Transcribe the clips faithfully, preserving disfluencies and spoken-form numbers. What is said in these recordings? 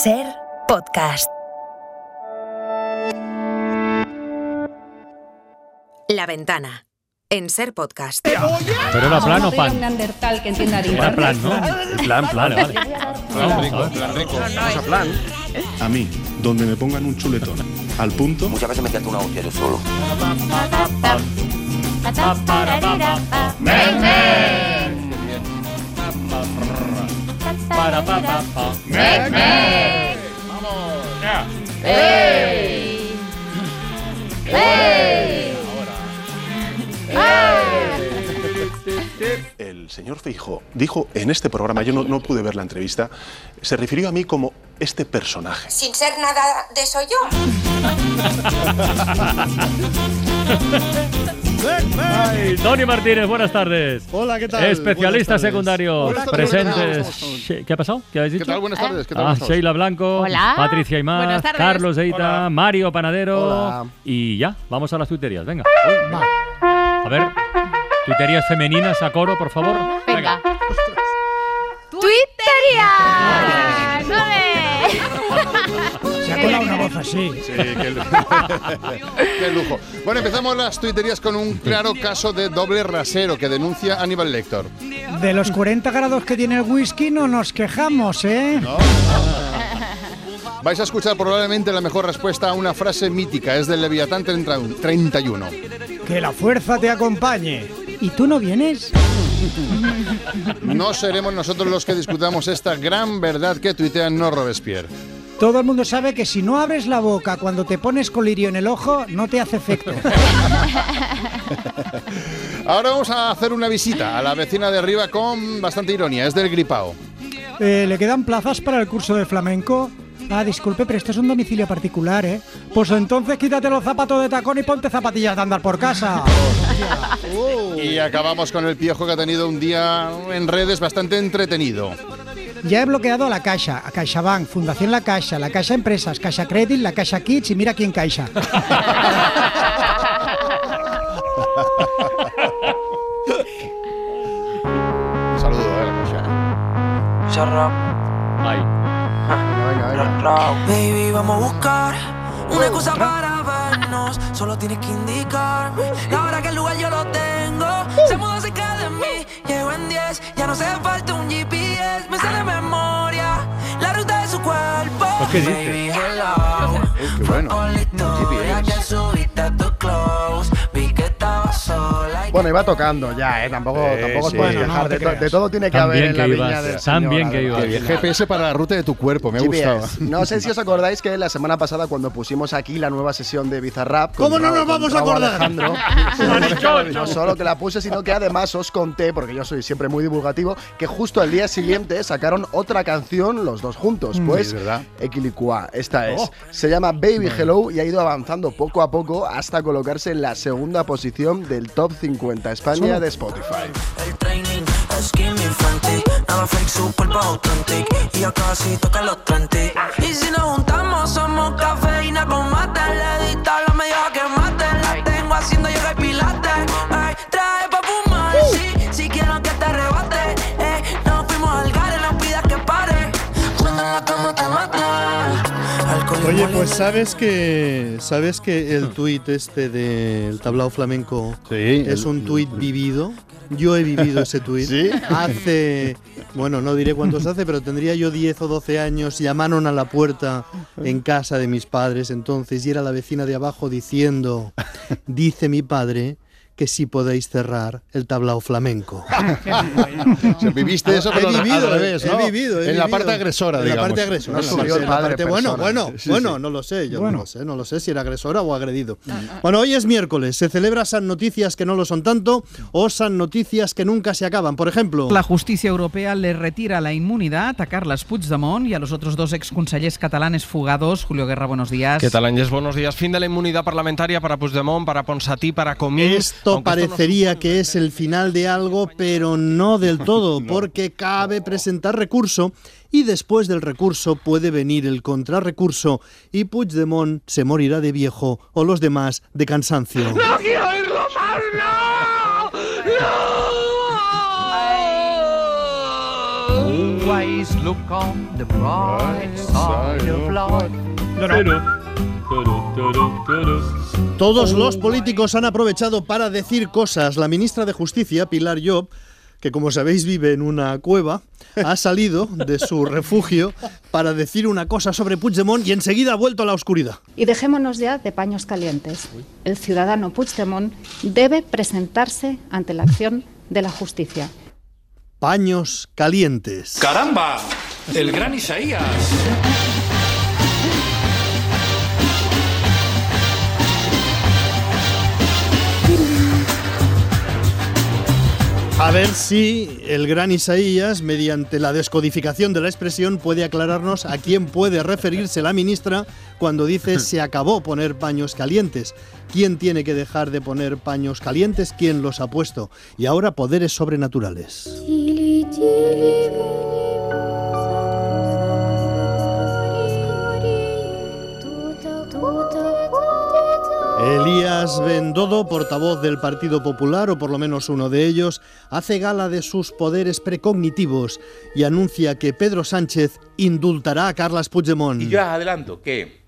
Ser Podcast. La ventana. En Ser Podcast. Pero era plan o pan. Era plan, ¿no? Plan, plan, vale. Plan rico, plan rico. Vamos a plan. A mí, donde me pongan un chuletón. Al punto. Muchas veces me quedo un agujero solo. ¡Vamos! El señor Feijóo dijo en este programa, yo no, no pude ver la entrevista, se refirió a mí como este personaje. Sin ser nada de eso yo. Toni Martínez, buenas tardes. Hola, ¿qué tal? Especialistas secundarios presentes. ¿Qué ha pasado? ¿Qué habéis dicho? ¿Qué tal? Buenas tardes. ¿Qué tal? Ah, Sheila Blanco. Hola. Patricia Imaz. Carlos de Hita. Mario Panadero. Hola. Y ya, vamos a las tuiterías. Venga. Uy, va. A ver, tuiterías femeninas a coro, por favor. Venga. ¡Tuiterías! ¡Nueve! Se ha colado una voz así. Sí, qué lujo. Qué lujo. Bueno, empezamos las tuiterías con un claro caso de doble rasero que denuncia Aníbal Lector. De los cuarenta grados que tiene el whisky no nos quejamos, ¿eh? No. Vais a escuchar probablemente la mejor respuesta a una frase mítica. Es del Leviatán treinta y uno. Que la fuerza te acompañe. ¿Y tú no vienes? No seremos nosotros los que discutamos esta gran verdad que tuitean no Robespierre. Todo el mundo sabe que si no abres la boca cuando te pones colirio en el ojo, no te hace efecto. Ahora vamos a hacer una visita a la vecina de arriba con bastante ironía. Es del Gripao. Eh, ¿Le quedan plazas para el curso de flamenco? Ah, disculpe, pero esto es un domicilio particular, ¿eh? Pues entonces quítate los zapatos de tacón y ponte zapatillas de andar por casa. Oh, y acabamos con el Piojo, que ha tenido un día en redes bastante entretenido. Ya he bloqueado a La Caixa, a CaixaBank, Fundación La Caixa, La Caixa Empresas, Caixa Credit, La Caixa Kids y mira quién Caixa. Un saludo a La Caixa. Bizarrap. Bye. Baby, vamos a buscar una excusa para vernos. Solo tienes que indicarme la hora que el lugar yo lo tengo. Se mudó cerca de mí, llego en diez. Ya no hace falta un G P S. Me sale de memoria la ruta de su cuerpo. ¿Qué dices? Es que bueno, bueno, iba tocando ya, ¿eh? Tampoco, eh, tampoco sí, puedes dejar. No, de, to- de todo tiene que tan haber en la ibas, viña del Tan señor, bien que iba. G P S para la ruta de tu cuerpo, me G P S. Gustaba. No sé si os acordáis que la semana pasada, cuando pusimos aquí la nueva sesión de Bizarrap... ¿Cómo no nos vamos a acordar? Alejandro, no solo que la puse, sino que además os conté, porque yo soy siempre muy divulgativo, que justo al día siguiente sacaron otra canción los dos juntos. Pues, Equilicua, esta es. Se llama Baby Hello y ha ido avanzando poco a poco hasta colocarse en la segunda posición del Top cincuenta. Cuenta España de Spotify. El training es skinny infantil, nada fake, super authentic. Y ya casi toca los treinta. Y si nos juntamos, somos cafeína con mate. Le edita los medios a que maten. La tengo haciendo yoga y pilates. Ay, trae pa' fumar, sí, si quiero que te arrebate. Eh, nos fuimos al gare, no pidas que pare. Cuando la cama te mata. Oye, pues sabes que sabes que el tuit este del tablao flamenco sí, es un tuit vivido. Yo he vivido ese tuit. ¿Sí? Hace, bueno, no diré cuántos hace, pero tendría yo diez o doce años. Llamaron a la puerta en casa de mis padres entonces y era la vecina de abajo diciendo, dice mi padre que sí podéis cerrar el tablao flamenco. ¿Viviste eso? Pero he vivido, al revés, ¿no? He vivido, he en vivido. La parte agresora, en digamos. La parte agresora. No, no, no, la parte, bueno, bueno, sí, bueno, sí. no lo sé, yo bueno. no lo sé, no lo sé si era agresora o agredido. Bueno, hoy es miércoles, se celebra San Noticias que no lo son tanto o San Noticias que nunca se acaban. Por ejemplo, la justicia europea le retira la inmunidad a Carles Puigdemont y a los otros dos exconsellers catalanes fugados. Julio Guerra, buenos días. ¿Qué tal, Ángel? Buenos días. Fin de la inmunidad parlamentaria para Puigdemont, para Ponsatí, para Comín. Es Esto Aunque parecería esto no... que es el final de algo, pero no del todo, no. porque cabe presentar recurso y después del recurso puede venir el contrarrecurso y Puigdemont se morirá de viejo o los demás de cansancio. ¡No quiero oírlo más! ¡No! ¡No! always look on the bright side of life. Todos los políticos han aprovechado para decir cosas. La ministra de Justicia, Pilar Llop, que como sabéis vive en una cueva, ha salido de su refugio para decir una cosa sobre Puigdemont y enseguida ha vuelto a la oscuridad. Y dejémonos ya de paños calientes. El ciudadano Puigdemont debe presentarse ante la acción de la justicia. Paños calientes. ¡Caramba! ¡El gran Isaías! A ver si el gran Isaías, mediante la descodificación de la expresión, puede aclararnos a quién puede referirse la ministra cuando dice se acabó poner paños calientes. ¿Quién tiene que dejar de poner paños calientes? ¿Quién los ha puesto? Y ahora, poderes sobrenaturales. Elías Bendodo, portavoz del Partido Popular, o por lo menos uno de ellos, hace gala de sus poderes precognitivos y anuncia que Pedro Sánchez indultará a Carles Puigdemont. Y yo les adelanto que,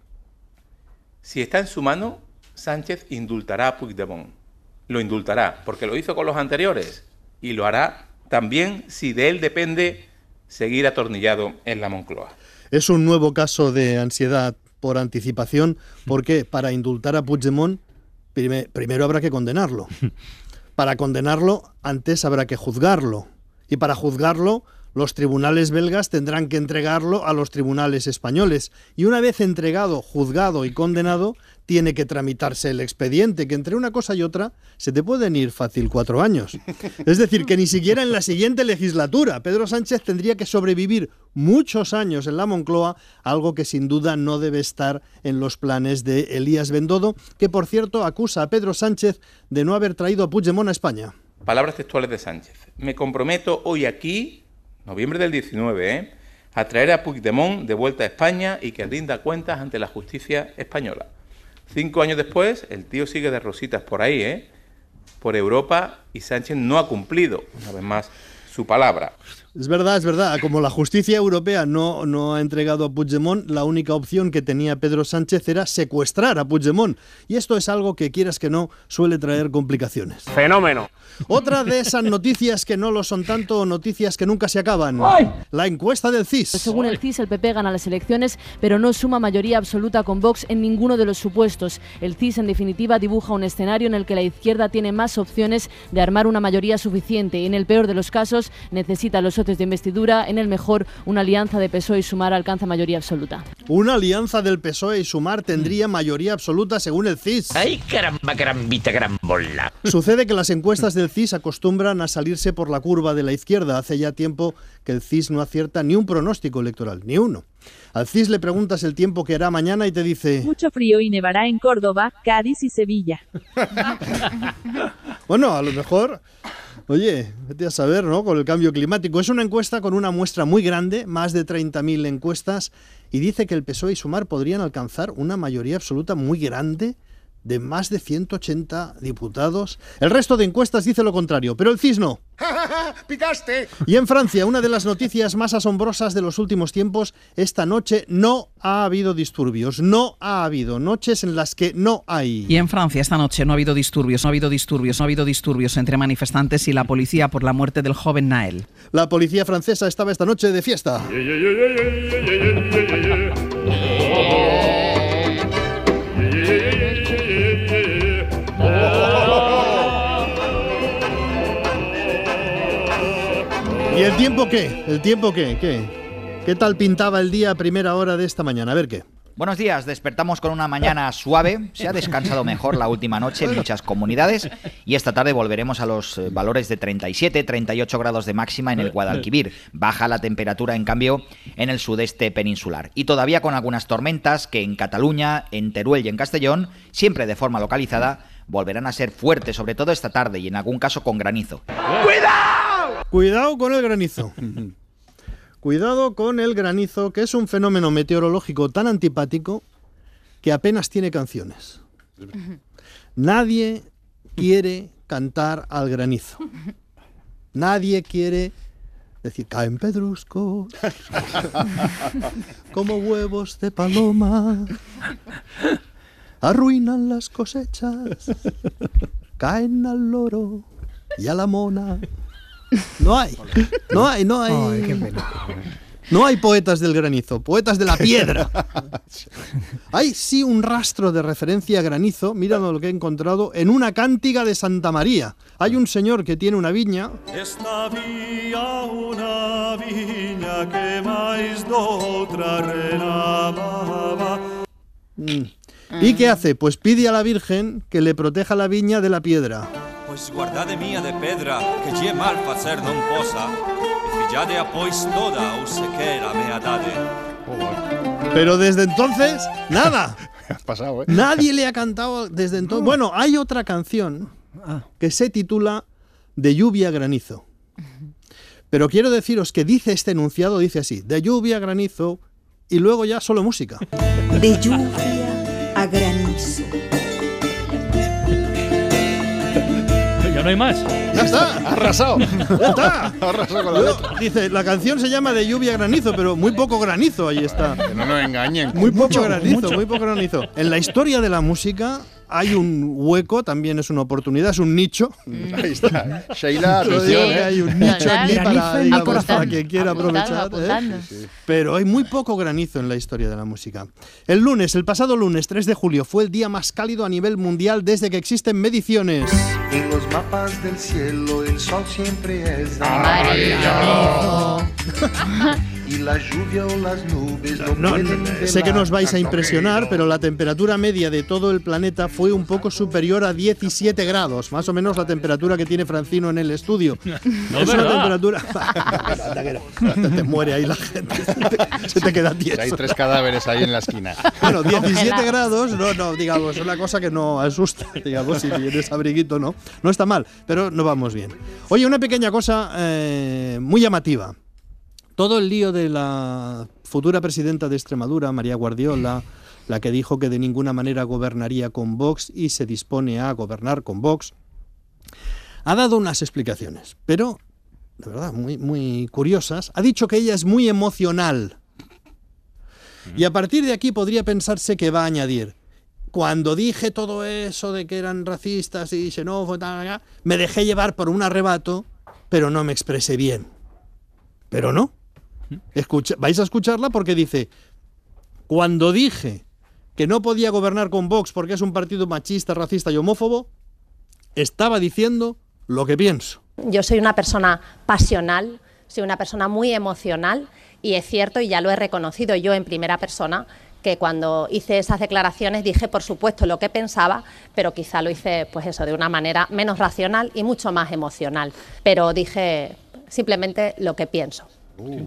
si está en su mano, Sánchez indultará a Puigdemont. Lo indultará, porque lo hizo con los anteriores, y lo hará también si de él depende seguir atornillado en la Moncloa. Es un nuevo caso de ansiedad por anticipación, porque para indultar a Puigdemont prime, primero habrá que condenarlo. Para condenarlo, antes habrá que juzgarlo. Y para juzgarlo, los tribunales belgas tendrán que entregarlo a los tribunales españoles. Y una vez entregado, juzgado y condenado, tiene que tramitarse el expediente, que entre una cosa y otra se te pueden ir fácil cuatro años. Es decir, que ni siquiera en la siguiente legislatura Pedro Sánchez tendría que sobrevivir muchos años en la Moncloa, algo que sin duda no debe estar en los planes de Elías Bendodo, que por cierto acusa a Pedro Sánchez de no haber traído a Puigdemont a España. Palabras textuales de Sánchez. Me comprometo hoy aquí, noviembre del diecinueve, ¿eh? a traer a Puigdemont de vuelta a España y que rinda cuentas ante la justicia española. Cinco años después, el tío sigue de rositas por ahí, ¿eh? por Europa, y Sánchez no ha cumplido, una vez más, su palabra. Es verdad, es verdad. Como la justicia europea no, no ha entregado a Puigdemont, la única opción que tenía Pedro Sánchez era secuestrar a Puigdemont. Y esto es algo que, quieras que no, suele traer complicaciones. ¡Fenómeno! Otra de esas noticias que no lo son tanto, o noticias que nunca se acaban. ¡Ay! La encuesta del C I S. Según el C I S, el P P gana las elecciones, pero no suma mayoría absoluta con Vox en ninguno de los supuestos. El C I S, en definitiva, dibuja un escenario en el que la izquierda tiene más opciones de armar una mayoría suficiente. En el peor de los casos, necesita los de investidura, en el mejor, una alianza de P S O E y Sumar alcanza mayoría absoluta. Una alianza del P S O E y Sumar tendría mayoría absoluta según el C I S. ¡Ay, caramba, carambita, carambola! Sucede que las encuestas del C I S acostumbran a salirse por la curva de la izquierda. Hace ya tiempo que el C I S no acierta ni un pronóstico electoral, ni uno. Al C I S le preguntas el tiempo que hará mañana y te dice... Mucho frío y nevará en Córdoba, Cádiz y Sevilla. Bueno, a lo mejor... Oye, vete a saber, ¿no?, con el cambio climático. Es una encuesta con una muestra muy grande, más de treinta mil encuestas, y dice que el P S O E y Sumar podrían alcanzar una mayoría absoluta muy grande de más de ciento ochenta diputados. El resto de encuestas dice lo contrario, pero el C I S no. ¡Picaste! Y en Francia, una de las noticias más asombrosas de los últimos tiempos, esta noche no ha habido disturbios, no ha habido noches en las que no hay. Y en Francia esta noche no ha habido disturbios, no ha habido disturbios, no ha habido disturbios entre manifestantes y la policía por la muerte del joven Naël. La policía francesa estaba esta noche de fiesta. ¿Y el tiempo qué? ¿El tiempo qué? ¿Qué? ¿Qué tal pintaba el día a primera hora de esta mañana? A ver qué. Buenos días, despertamos con una mañana suave, se ha descansado mejor la última noche en muchas comunidades y esta tarde volveremos a los valores de treinta y siete, treinta y ocho grados de máxima en el Guadalquivir. Baja la temperatura, en cambio, en el sudeste peninsular y todavía con algunas tormentas que en Cataluña, en Teruel y en Castellón, siempre de forma localizada, volverán a ser fuertes, sobre todo esta tarde y en algún caso con granizo. ¡Cuidado! Cuidado con el granizo. Cuidado con el granizo, que es un fenómeno meteorológico tan antipático que apenas tiene canciones. Nadie quiere cantar al granizo. Nadie quiere decir, caen pedruscos como huevos de paloma, arruinan las cosechas, caen al loro y a la mona. No hay, no hay, no hay. Ay, qué pena. No hay poetas del granizo, poetas de la piedra. Hay sí un rastro de referencia a granizo, mira lo que he encontrado, en una cántiga de Santa María. Hay un señor que tiene una viña. Esta vía, una viña que más de otra renamaba. ¿Y qué hace? Pues pide a la Virgen que le proteja la viña de la piedra. Pues guarda de mía de pedra, que lle mal facer non posa. Pero desde entonces, nada. Has pasado, ¿eh? Nadie le ha cantado desde entonces. No. Bueno, hay otra canción que se titula De lluvia a granizo. Pero quiero deciros que dice este enunciado, dice así, de lluvia a granizo, y luego ya solo música. De lluvia a granizo. No hay más. Ya está, arrasado. Ya está. Arrasado con la letra. Dice, la canción se llama De lluvia a granizo, pero muy poco granizo ahí está. Que no nos engañen. Muy poco mucho, granizo, mucho. muy poco granizo. En la historia de la música hay un hueco, también es una oportunidad, es un nicho. Ahí está. Sheila, atención, ¿eh? Hay un nicho aquí para, digamos, para quien quiera aprovechar. ¿eh? Pero hay muy poco granizo en la historia de la música. El lunes, el pasado lunes tres de julio, fue el día más cálido a nivel mundial desde que existen mediciones. En los mapas del cielo el sol siempre es amarillo. Y la lluvia o las nubes no no, no, sé que nos vais a impresionar, pero la temperatura media de todo el planeta fue un poco superior a diecisiete grados, más o menos la temperatura que tiene Francino en el estudio. No, es una temperatura... Te muere ahí la gente, se te queda tieso. Hay tres cadáveres ahí en la esquina. Bueno, diecisiete grados, no, no, digamos, es una cosa que no asusta, digamos, si tienes abriguito, no. No está mal, pero no vamos bien. Oye, una pequeña cosa eh, muy llamativa. Todo el lío de la futura presidenta de Extremadura, María Guardiola, la que dijo que de ninguna manera gobernaría con Vox y se dispone a gobernar con Vox, ha dado unas explicaciones, pero, de verdad, muy, muy curiosas. Ha dicho que ella es muy emocional. Y a partir de aquí podría pensarse que va a añadir, cuando dije todo eso de que eran racistas y xenófobos, me dejé llevar por un arrebato, pero no me expresé bien. Pero no. Escucha, vais a escucharla porque dice, cuando dije que no podía gobernar con Vox porque es un partido machista, racista y homófobo, estaba diciendo lo que pienso. Yo soy una persona pasional, soy una persona muy emocional y es cierto, y ya lo he reconocido yo en primera persona, que cuando hice esas declaraciones dije, por supuesto, lo que pensaba, pero quizá lo hice, pues eso, de una manera menos racional y mucho más emocional. Pero dije... simplemente lo que pienso. Uh.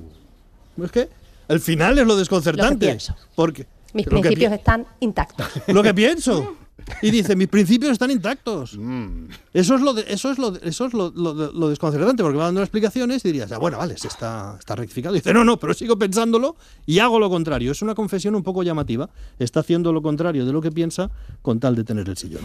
Es que al final es lo desconcertante. Lo que pienso. Porque mis principios pi están intactos. Lo que pienso. Y dice, mis principios están intactos. Mm. Eso es lo de, eso es lo de, eso es lo, lo, lo desconcertante, porque va dando explicaciones y dirías, ah, bueno, vale, se está, está rectificado. Y dice, no, no, pero sigo pensándolo y hago lo contrario. Es una confesión un poco llamativa. Está haciendo lo contrario de lo que piensa con tal de tener el sillón.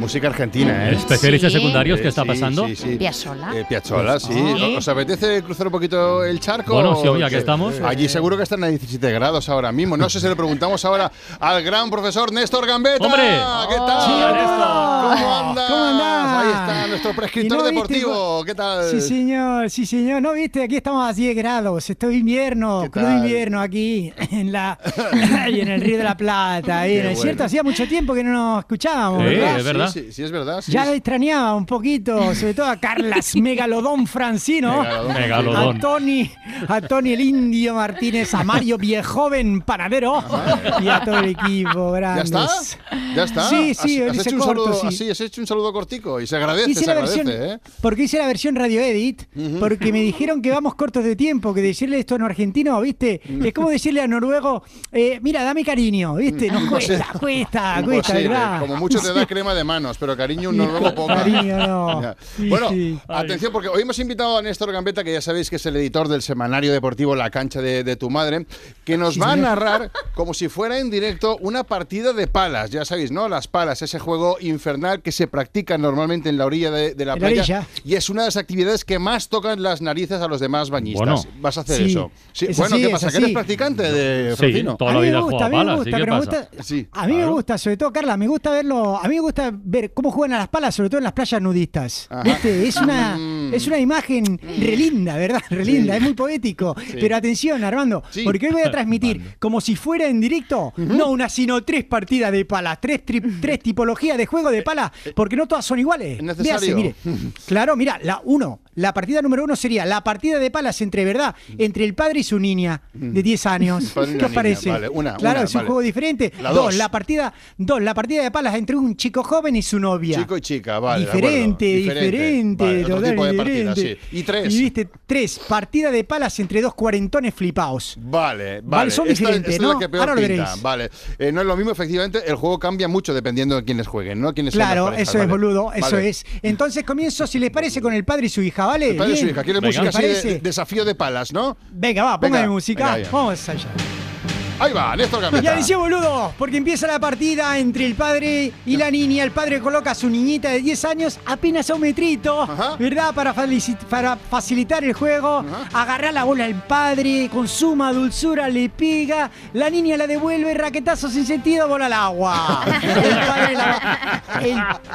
Música argentina, ¿eh? Especialistas sí. secundarios, ¿qué está pasando? Sí, sí, sí. Piazzolla. Eh, Piazzolla, pues, sí. Oh. ¿Os apetece cruzar un poquito el charco? Bueno, sí, oye, aquí estamos. Eh, Allí seguro que están a diecisiete grados ahora mismo. No sé si le preguntamos ahora al gran profesor Néstor Gambetta. ¡Hombre! ¿Qué tal? Sí, Néstor. ¿Cómo andas? ¿Cómo andás? Ahí está nuestro prescriptor no deportivo. Viste, ¿qué tal? Sí, señor. Sí, señor. No, viste, aquí estamos a diez grados. Esto es invierno, crudo invierno aquí en la y en el Río de la Plata. Y, bueno. Es cierto, hacía mucho tiempo que no nos escuchábamos, sí, ¿verdad? Es verdad. Sí, sí. Sí, sí, es verdad. Sí, ya lo extrañaba un poquito, sobre todo a Carles Megalodón Francino, Megalodón. a Toni, a Toni el Indio Martínez, a Mario Viejoven Panadero Ajá. y a todo el equipo, grandes. ¿Ya está? ¿Ya está? Sí, sí, ¿Has, has hecho corto, un saludo, sí. Así, has hecho un saludo cortico y se agradece. Y hice la versión, ¿eh? Porque hice la versión radio edit, uh-huh. porque me dijeron que vamos cortos de tiempo, que decirle esto en argentino, ¿viste? Es como decirle a noruego, eh, mira, dame cariño, ¿viste? Nos cuesta, cuesta, cuesta, ¿verdad? Como mucho te da crema de manos, pero cariño un noruego poco. Cariño, no. Sí, bueno, sí. Atención, porque hoy hemos invitado a Néstor Gambetta, que ya sabéis que es el editor del semanario deportivo La Cancha de, de tu Madre, que nos sí, va señor. a narrar, como si fuera en directo, una partida de palas, ya sabéis, ¿no? Las palas, ese juego infernal que se practica normalmente en la orilla de, de la playa, orilla. y es una de las actividades que más tocan las narices a los demás bañistas. Bueno. ¿Vas a hacer sí. eso? Sí. Es bueno, así, ¿qué pasa? ¿Que eres practicante de Francino? Sí, toda la vida juega palas, ¿sí? ¿Qué pasa? Sí. A mí me gusta, sobre todo, Carla, me gusta verlo, a mí me gusta ver cómo juegan a las palas, sobre todo en las playas nudistas. ¿Viste? Es una, mm. es una imagen relinda, ¿verdad? Relinda, sí. es muy poético. Sí. Pero atención, Armando, sí. porque hoy voy a transmitir, vale. como si fuera en directo, uh-huh. no una, sino tres partidas de palas, tres, tri- tres tipologías de juego de palas, porque no todas son iguales. Necesario. Véase, mire. Claro, mira, la uno, la partida número uno sería la partida de palas entre, ¿verdad? Entre el padre y su niña de diez años. ¿Qué os parece? Vale, una, claro, una, es un vale. juego diferente. La dos. Dos, la partida, dos, la partida de palas entre un chico joven y su novia. Chico y chica, vale. Diferente, diferente. diferente, vale, otro tipo de partida, sí. Y tres. Y viste, tres, partida de palas entre dos cuarentones flipaos. Vale, vale. Vale, son esta, diferentes, esta ¿no? Es la que peor ahora lo pinta. Veréis. Vale. Eh, no es lo mismo, efectivamente, el juego cambia mucho dependiendo de quiénes jueguen, ¿no? Quiénes claro, parejas, eso vale. es, boludo, eso vale. es. Entonces comienzo, si les parece, con el padre y su hija, ¿vale? El padre Bien. y su hija. ¿Quiere música así de, desafío de palas, no? Venga, va, póngame música. Venga, vamos allá. Ahí va, Néstor Gambetta. Ya decía, boludo, porque empieza la partida entre el padre y la niña. El padre coloca a su niñita de diez años apenas a un metrito, Ajá. ¿verdad? Para, falici- para facilitar el juego. Ajá. Agarra la bola el padre, con suma dulzura le pega. La niña la devuelve, raquetazo sin sentido, bola al agua. El padre la va,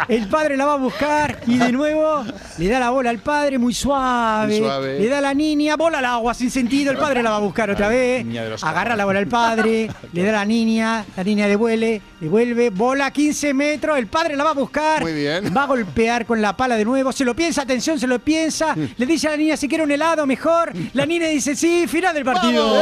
el, el padre la va a buscar y de nuevo le da la bola al padre, muy suave. Muy suave. Le da a la niña, bola al agua, sin sentido. El padre la va a buscar otra vez. Agarra la bola al padre. Padre, le da a la niña, la niña devuelve, devuelve, bola quince metros, el padre la va a buscar, Muy bien. va a golpear con la pala de nuevo, se lo piensa, atención, se lo piensa, le dice a la niña si quiere un helado mejor, la niña dice sí, final del partido.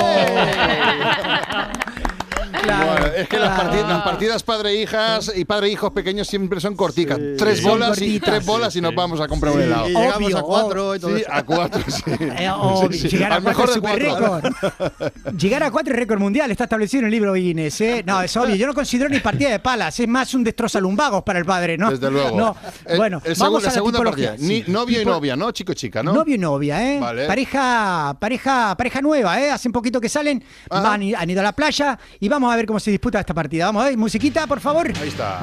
Claro, bueno, es que claro. las, partidas, las partidas padre-hijas y padre-hijos pequeños siempre son corticas. Sí, tres, son bolas cortitas. Y, tres bolas y nos sí, vamos a comprar sí, un helado. Y llegamos obvio, a cuatro. Obvio. Y todo sí, a cuatro, sí. Eh, obvio, sí, sí. Llegar a Al cuatro es super récord. Llegar a cuatro es récord mundial. Está establecido en el libro Guinness. ¿eh? No, es obvio. Yo no considero ni partida de palas. Es más un destrozalumbagos para el padre, ¿no? Desde luego. No. El, bueno, el vamos segundo, a la, la segunda tipología. Partida. Ni, sí. Novio tipo, y novia, ¿no? Chico y chica, ¿no? Novio y novia, ¿eh? Vale. Pareja, pareja, pareja nueva, ¿eh? Hace un poquito que salen, van, han ido a la playa y vamos a ver cómo se disputa esta partida. Vamos a ver, musiquita, por favor. Ahí está.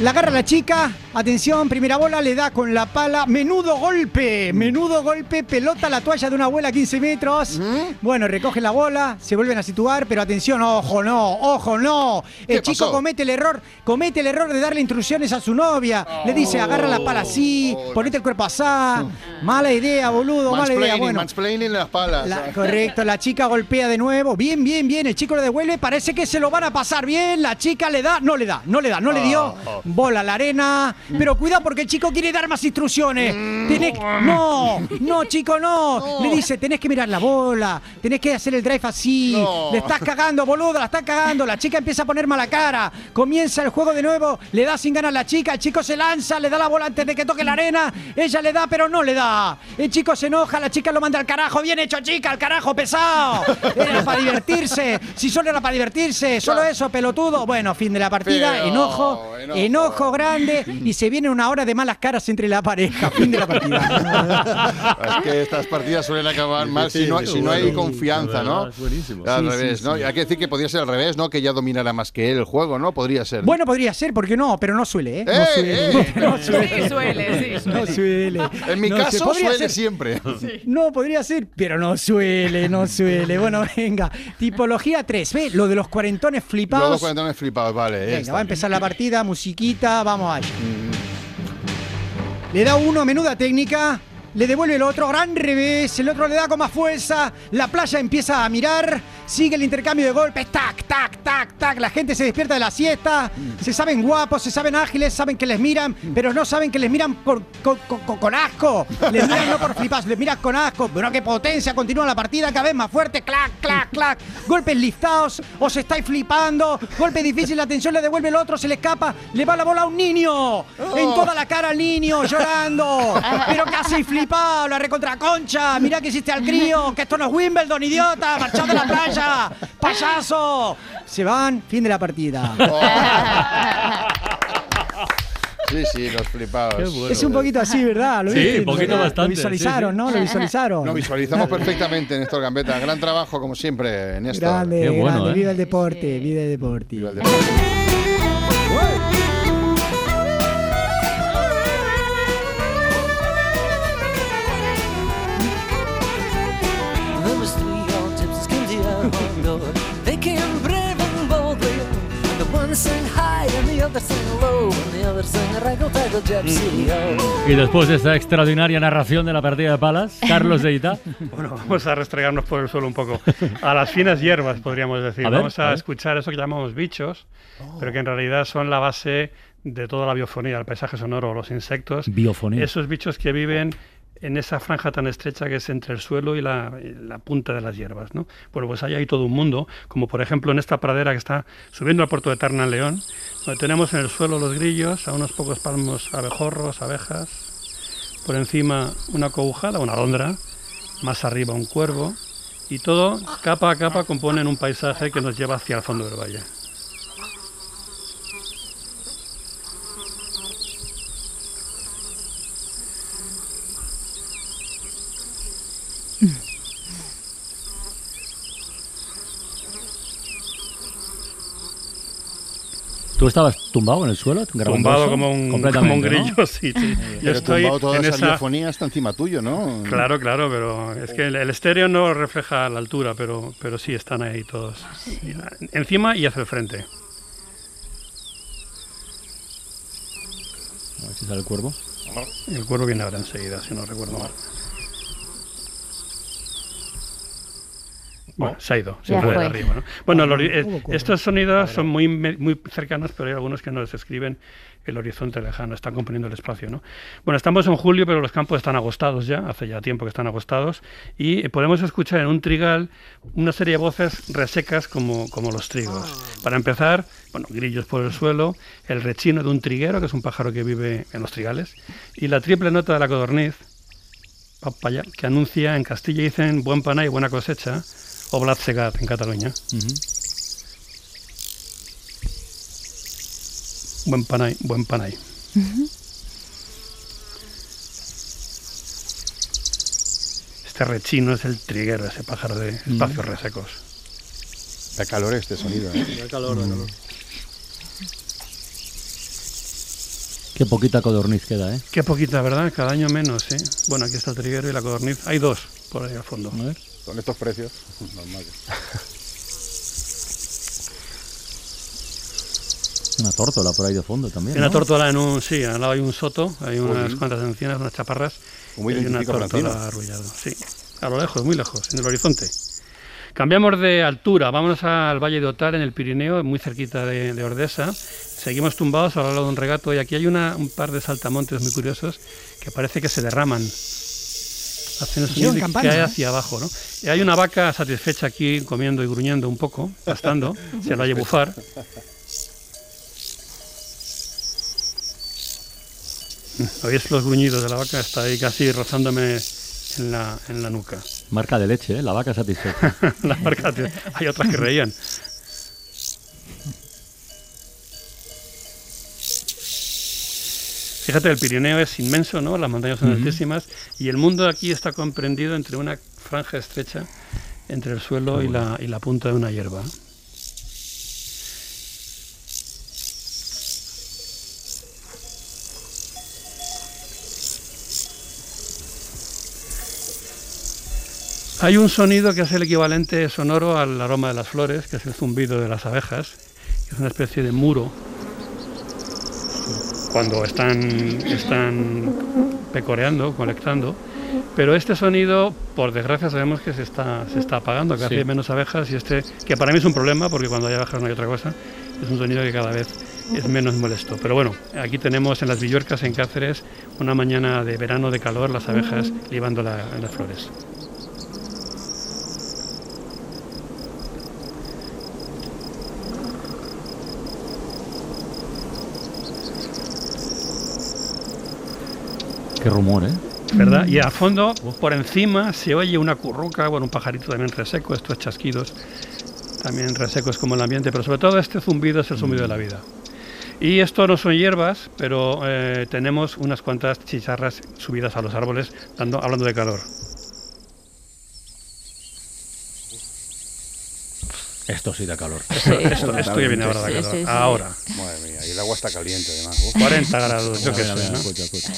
La agarra la chica, atención, primera bola, le da con la pala, menudo golpe, menudo golpe, pelota la toalla de una abuela a quince metros, ¿Mm? bueno, recoge la bola, se vuelven a situar, pero atención, ojo no, ojo no, el chico pasó? comete el error, comete el error de darle instrucciones a su novia, oh, le dice agarra la pala así, oh, ponete el cuerpo así, oh. mala idea boludo, mala idea, bueno. Mansplaining las palas. La, correcto, la chica golpea de nuevo, bien, bien, bien, el chico lo devuelve, parece que se lo van a pasar bien, la chica le da, no le da, no le da, no le dio. Oh. Bola la arena, pero cuidado porque el chico quiere dar más instrucciones. Tenés... No, no, chico, no. no. Le dice, tenés que mirar la bola, tenés que hacer el drive así. No. Le estás cagando, boludo, la estás cagando. La chica empieza a poner mala cara. Comienza el juego de nuevo, le da sin ganas la chica. El chico se lanza, le da la bola antes de que toque la arena. Ella le da, pero no le da. El chico se enoja, la chica lo manda al carajo. Bien hecho, chica, al carajo, pesado. Era para divertirse. Si solo era para divertirse, solo eso, pelotudo. Bueno, fin de la partida, pero, enojo, enojo. enojo. Ojo grande y se viene una hora de malas caras entre la pareja. Fin de la partida. Es que estas partidas suelen acabar mal si no, si no hay confianza, ¿no? Al revés, ¿no? Y hay que decir que podría ser al revés, ¿no? Que ya dominara más que él el juego, ¿no? Podría ser. Bueno, podría ser, porque no, pero no suele, ¿eh? No suele. Eh, eh, no suele. Sí, suele, sí, suele. No suele. En mi no caso podría suele ser. siempre. Sí. No, podría ser, pero no suele, no suele. Bueno, venga. Tipología tres. ¿Ve? Lo de los cuarentones flipados. Los cuarentones flipados, vale. Venga, esta. Va a empezar la partida, musiquita. Vamos allá. Le da uno, menuda técnica. le devuelve el otro, gran revés, el otro le da con más fuerza, la playa empieza a mirar, sigue el intercambio de golpes, tac, tac, tac, tac, la gente se despierta de la siesta, mm. se saben guapos, se saben ágiles, saben que les miran, mm. pero no saben que les miran por, con, con, con asco, les miran no por flipas, les miran con asco, pero qué potencia, continúa la partida, cada vez más fuerte, clac, clac, clac, golpes listados, os estáis flipando, golpe difícil, la tensión le devuelve el otro, se le escapa, le va la bola a un niño, oh. en toda la cara al niño, llorando, pero casi flipando. Flipado, la recontraconcha, mirá que hiciste al crío, que esto no es Wimbledon, idiota, marchá de la playa, payaso. Se van, fin de la partida. Oh. Sí, sí, los flipados. Bueno, es un poquito así, ¿verdad? ¿Lo sí, un poquito ¿verdad? Bastante. Lo visualizaron, sí, sí. ¿no? Lo visualizaron. Lo visualizamos perfectamente, Néstor Gambetta. Gran trabajo, como siempre, Néstor. Grande, bueno, grande. Eh. Viva el deporte, viva el deporte. Viva el deporte. They came brave and boldly, and the one sang high and the other sang low, and the other sang raggle-taggle gypsy. Y después de esta extraordinaria narración de la partida de palas, Carlos de Hita. Bueno, vamos a restregarnos por el suelo un poco. A las finas hierbas, podríamos decir. A ver, vamos a, a escuchar eso que llamamos bichos, oh. pero que en realidad son la base de toda la biofonía, el paisaje sonoro, los insectos. Biofonía. Esos bichos que viven en esa franja tan estrecha que es entre el suelo y la, la punta de las hierbas, ¿no? Bueno, pues ahí hay todo un mundo, como por ejemplo en esta pradera que está subiendo al puerto de Tarna en León, donde tenemos en el suelo los grillos, a unos pocos palmos abejorros, abejas, por encima una cobujada, una alondra, más arriba un cuervo, y todo capa a capa componen un paisaje que nos lleva hacia el fondo del valle. ¿Tú estabas tumbado en el suelo? Tumbado como un, como un grillo, ¿no? sí, sí. Yo estoy tumbado toda en esa radiofonía hasta encima tuyo, ¿no? Claro, claro, pero es que el, el estéreo no refleja la altura, pero, pero sí están ahí todos. Sí. Encima y hacia el frente. A ver si sale el cuervo. El cuervo viene ahora enseguida, si no recuerdo mal. Bueno, se ha ido, siempre de arriba, ¿no? Bueno, los, eh, estos sonidos son muy, muy cercanos, pero hay algunos que nos describen el horizonte lejano, están componiendo el espacio, ¿no? Bueno, estamos en julio, pero los campos están agostados ya, hace ya tiempo que están agostados, y podemos escuchar en un trigal una serie de voces resecas como, como los trigos. Para empezar, bueno, grillos por el suelo, el rechino de un triguero, que es un pájaro que vive en los trigales, y la triple nota de la codorniz, papaya, que anuncia en Castilla, dicen, buen paná y buena cosecha, o Blat Segat en Cataluña. Uh-huh. Buen panay, buen panay. Uh-huh. Este rechino es el triguero, ese pájaro de espacios uh-huh. resecos. Da calor este sonido, ¿eh? Da calor, da calor. Qué poquita codorniz queda, ¿eh? Qué poquita, ¿verdad? Cada año menos, ¿eh? Bueno, aquí está el triguero y la codorniz. Hay dos por ahí al fondo. A ver. Con estos precios, normales. Una tórtola por ahí de fondo también, ¿no? Una tórtola en un... Sí, al lado hay un soto, hay unas cuantas encinas, unas chaparras. Muy bien, y una tórtola arrullada. Sí, a lo lejos, muy lejos, en el horizonte. Cambiamos de altura, vámonos al Valle de Otar, en el Pirineo, muy cerquita de, de Ordesa. Seguimos tumbados al lado de un regato y aquí hay una, un par de saltamontes muy curiosos que parece que se derraman. Hacen esos campana, que hay hacia abajo, ¿no? Y hay una vaca satisfecha aquí comiendo y gruñendo un poco, gastando, se la va a bufar. ¿Oís los gruñidos de la vaca? Está ahí casi rozándome en la, en la nuca. Marca de leche, ¿eh? La vaca satisfecha. La marca de... Hay otras que reían. Fíjate, el Pirineo es inmenso, ¿no? Las montañas son uh-huh. altísimas y el mundo aquí está comprendido entre una franja estrecha entre el suelo oh, y, la, y la punta de una hierba. Hay un sonido que es el equivalente sonoro al aroma de las flores, que es el zumbido de las abejas, que es una especie de muro. Cuando están, están pecoreando, colectando, Pero este sonido, por desgracia, sabemos que se está, se está apagando, que sí. Hace menos abejas, y este, que para mí es un problema, porque cuando hay abejas no hay otra cosa, es un sonido que cada vez es menos molesto. Pero bueno, aquí tenemos en las Villorcas, en Cáceres, una mañana de verano de calor, las abejas libando la, las flores. Qué rumor, ¿eh? ¿Verdad? Y a fondo, por encima, se oye una curruca, bueno, un pajarito también reseco, estos chasquidos también resecos como el ambiente, pero sobre todo este zumbido es el zumbido de la vida. Y esto no son hierbas, pero eh, tenemos unas cuantas chicharras subidas a los árboles, dando, hablando de calor. Esto sí da calor. Esto, sí, esto, esto que viene ahora da calor. Sí, sí, sí. Ahora. Madre mía, y el agua está caliente además. Uf. cuarenta grados, yo qué sé, ¿no? Escucha, escucha.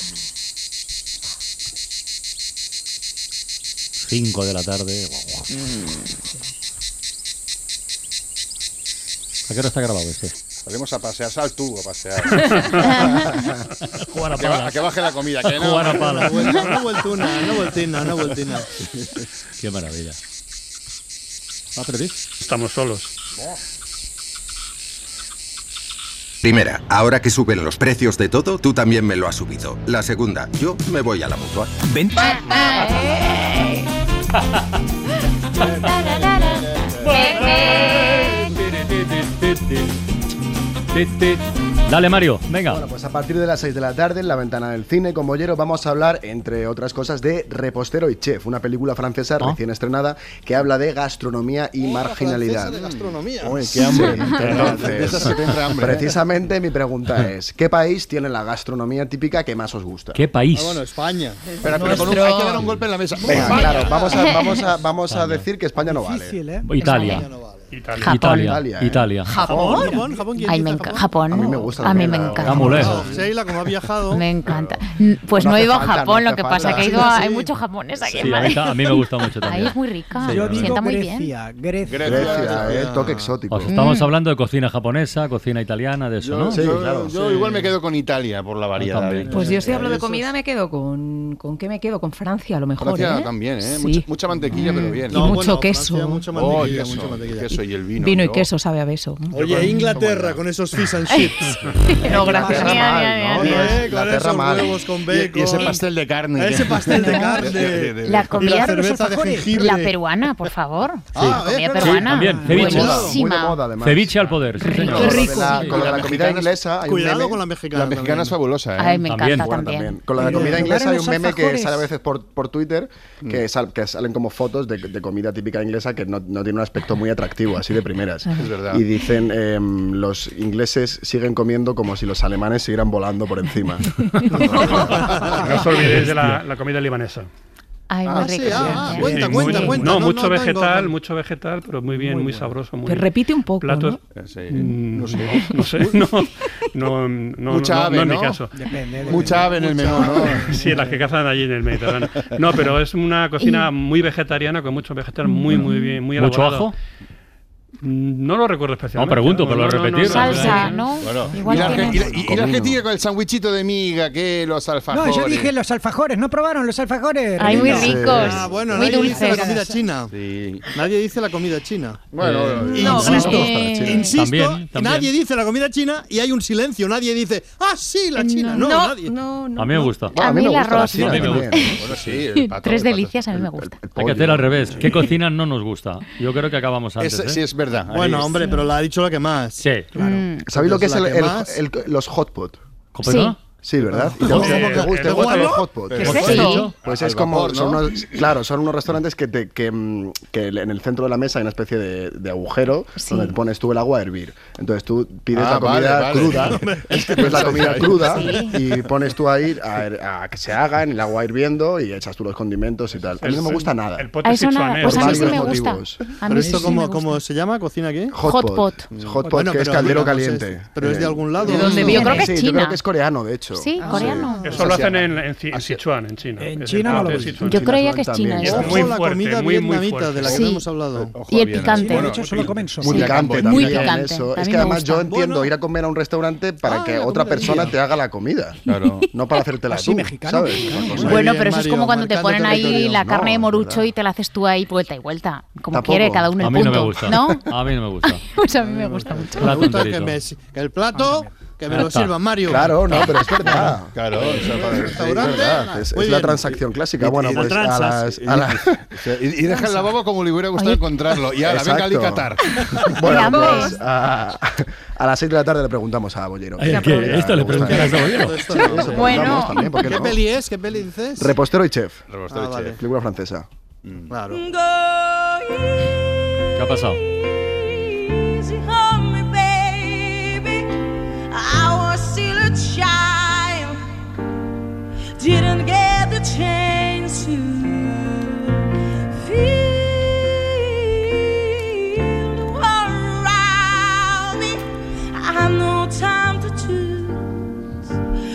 cinco de la tarde. Mm. ¿A qué hora está grabado esto? Salimos a pasear, sal tú a pasear. Jugar a pala. A que baje la comida, que no. Jugar a pala. No vueltuna, no vueltina, no vueltina. Qué maravilla. Estamos solos. Primera, ahora que suben los precios de todo, tú también me lo has subido. La segunda, yo me voy a la mutua. Ven. Dale, Mario, venga. Bueno, pues a partir de las seis de la tarde en la ventana del cine con Bollero vamos a hablar, entre otras cosas, de Repostero y Chef, una película francesa ¿Ah? recién estrenada que habla de gastronomía y oh, marginalidad. De gastronomía. Uy, qué hambre. Sí. Entonces, precisamente mi pregunta es, ¿qué país tiene la gastronomía típica que más os gusta? ¿Qué país? Ah, bueno, España. Pero, pero con un, hay que dar un golpe en la mesa. Venga, claro, vamos a, vamos a, vamos a decir que España no vale. Difícil, ¿eh? Italia. España no vale. Italia. Japón. Italia, Italia, ¿eh? Italia. Japón. Japón. Japón. Ay, me enc- Japón. A mí me gusta. A mí me encanta. Está muy lejos. Sheila, como ha viajado. Me encanta. Pues no, no he ido a Japón, no lo que falta. Pasa que he ido a, sí. Hay muchos japoneses aquí. Sí, en Madrid. A mí me gusta mucho también. Ahí es muy rica. Sí, yo digo sienta muy bien. Grecia, Grecia, Grecia, eh, toque exótico. Os estamos mm. hablando de cocina japonesa, cocina italiana, de eso, yo, ¿no? Sí, yo, claro. Yo sí. Igual me quedo con Italia por la variedad. Yo pues yo si hablo de comida me quedo con ¿con qué me quedo? Con Francia a lo mejor. Francia también, eh. Mucha mantequilla, pero bien. Y mucho queso. Mucho mantequilla, mucho mantequilla. Y el vino, vino y ¿no? queso sabe a beso. Oye, Inglaterra con esos fish and chips. No, gracias. Inglaterra mal. Y ese pastel de carne. Ese pastel de carne. De, de, de, la comida y la cerveza de jengibre. La peruana, por favor. Sí. Ah, la comida peruana. Sí, también. Ceviche. Buenísima. Muy de moda, además. Ceviche al poder. Qué rico. Sí, rico. La, con la, la, la comida inglesa. Hay cuidado un meme. Con la mexicana. La mexicana es fabulosa. ¿Eh? Ay, me encanta también. Con la comida inglesa hay un meme que sale a veces por Twitter que salen como fotos de comida típica inglesa que no tiene un aspecto muy atractivo. Así de primeras. Es verdad. Y dicen, eh, los ingleses siguen comiendo como si los alemanes siguieran volando por encima. No os olvidéis de la, la comida libanesa. Ay, ah, sí, ah, cuenta, sí, cuenta, muy, cuenta. No, no mucho no, vegetal, no. mucho vegetal, pero muy bien, muy, muy sabroso. Muy pero repite un poco, platos, ¿no? Sí, no sé, no, no sé, no, no, no, mucha no, ave, no, no, no, en mi caso. Depende, mucha ave en el menú, ¿no? Sí, las que cazan allí en el Mediterráneo. No, pero es una cocina muy vegetariana, con mucho vegetal, muy, muy bien, muy elaborado. ¿Mucho ajo? No lo recuerdo especialmente. No pregunto, pero no, lo no, repetir. No, salsa, ¿no? Bueno, igual y la, y, y la Argentina con el sandwichito de miga, que los alfajores. No, yo dije los alfajores, ¿no probaron los alfajores? Ay, muy ricos. Ah, bueno, muy nadie dulces. Dice la comida china. Sí. Nadie dice la comida china. Bueno, eh, no, insisto, eh, insisto también, también. Nadie dice la comida china y hay un silencio. Nadie dice, ah, sí, la china. No, no, nadie. No, no, a mí me gusta. Bueno, a mí el arroz. Tres delicias, a mí me gusta. Hay que hacer al revés. ¿Qué cocinas no nos gusta? Yo creo que acabamos antes. Sí, es verdad. Bueno, ahí, hombre, sí. Pero la ha dicho la que más. Sí, claro. Mm. ¿Sabéis lo que es el, el, el, el, los hot pot? Sí. Sí, ¿verdad? ¿Y te gusta, te gusta, te gusta los hot pot? ¿Qué es eso? Pues es como, son unos, claro, son unos restaurantes que, te, que, que en el centro de la mesa hay una especie de, de agujero sí. donde pones tú el agua a hervir. Entonces tú pides ah, la comida vale, cruda, vale. Pides la comida cruda sí. y pones tú ahí a, a que se hagan el agua hirviendo y echas tú los condimentos y tal. A mí no me gusta nada. El pot es sexuanero. Pues a mí sí me gusta. ¿Pero esto cómo se llama? ¿Cocina qué? Hot pot. Hot pot, que es caldero caliente. Pero es de algún lado. Yo creo que es coreano, de hecho. eso. Sí, ah, coreano. Sí. Eso asiana. Lo hacen en, en, en Sichuan, en China. En China no lo ves. Yo creía que es China. Es muy fuerte, la comida muy, muy fuerte. De la que sí. hemos hablado. Ojo, y el picante. Bueno, hecho, solo comen muy picante. Muy picante. Eso. Es que además yo entiendo ir a comer a un restaurante para que otra persona te haga la comida. Claro. No para hacértela tú, ¿sabes? Bueno, pero eso es como cuando te ponen ahí la carne de morucho y te la haces tú ahí vuelta y vuelta. Como quiere, cada uno el punto. A mí no me gusta. ¿No? A mí no me gusta. Pues a mí me gusta mucho. Me gusta que, me, que el plato, que me lo sirva Mario. Claro, no, pero es verdad. Claro, o sea, para el restaurante. Sí, es, es la transacción clásica. Bueno, pues a las... A la, y, y deja el lavabo como le hubiera gustado Oye. encontrarlo. Y ahora, venga a alicatar. Bueno, pues a, a las seis de la tarde le preguntamos a Bollero. Ay, ¿qué? ¿Esto le preguntas a Bollero? Bueno. También, ¿qué no? peli es? ¿Qué peli dices? Repostero y Chef. Repostero ah, y vale. Chef. Película francesa. Mm. Claro. ¿Qué ha pasado? Didn't get the chance to feel around me. I have no time to choose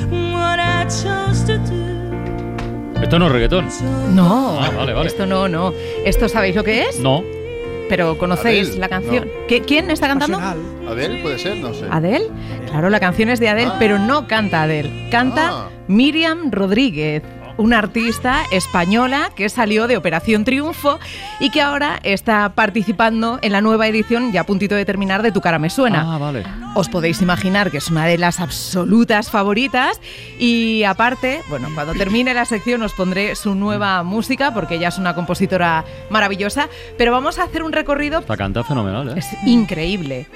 what I chose to do. Esto no es reggaetón. No. Ah, vale, vale. Esto no, no. ¿Esto sabéis lo que es? No. Pero ¿conocéis Adele, la canción? No. ¿Quién está cantando? Adele, puede ser, no sé. ¿Adele? Claro, la canción es de Adele, ah. pero no canta Adele. Canta ah. Miriam Rodríguez, una artista española que salió de Operación Triunfo y que ahora está participando en la nueva edición, ya a puntito de terminar, de Tu Cara Me Suena. Ah, vale. Os podéis imaginar que es una de las absolutas favoritas y aparte, bueno, cuando termine la sección os pondré su nueva música porque ella es una compositora maravillosa, pero vamos a hacer un recorrido... Está cantando fenomenal, ¿eh? Es increíble.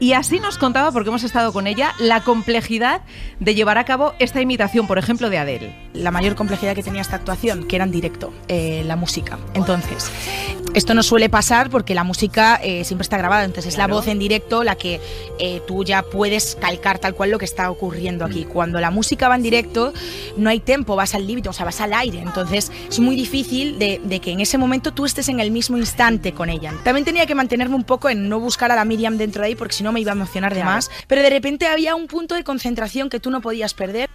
Y así nos contaba, porque hemos estado con ella, la complejidad de llevar a cabo esta imitación, por ejemplo, de Adele. La mayor complejidad que tenía esta actuación, que era en directo, eh, la música. Entonces, esto no suele pasar porque la música eh, siempre está grabada, entonces claro. es la voz en directo la que eh, tú ya puedes calcar tal cual lo que está ocurriendo aquí. Cuando la música va en directo, no hay tempo, vas al límite, o sea, vas al aire. Entonces, es muy difícil de, de que en ese momento tú estés en el mismo instante con ella. También tenía que mantenerme un poco en no buscar a la Miriam dentro de ahí, porque si no, no me iba a emocionar de más, pero de repente había un punto de concentración que tú no podías perder.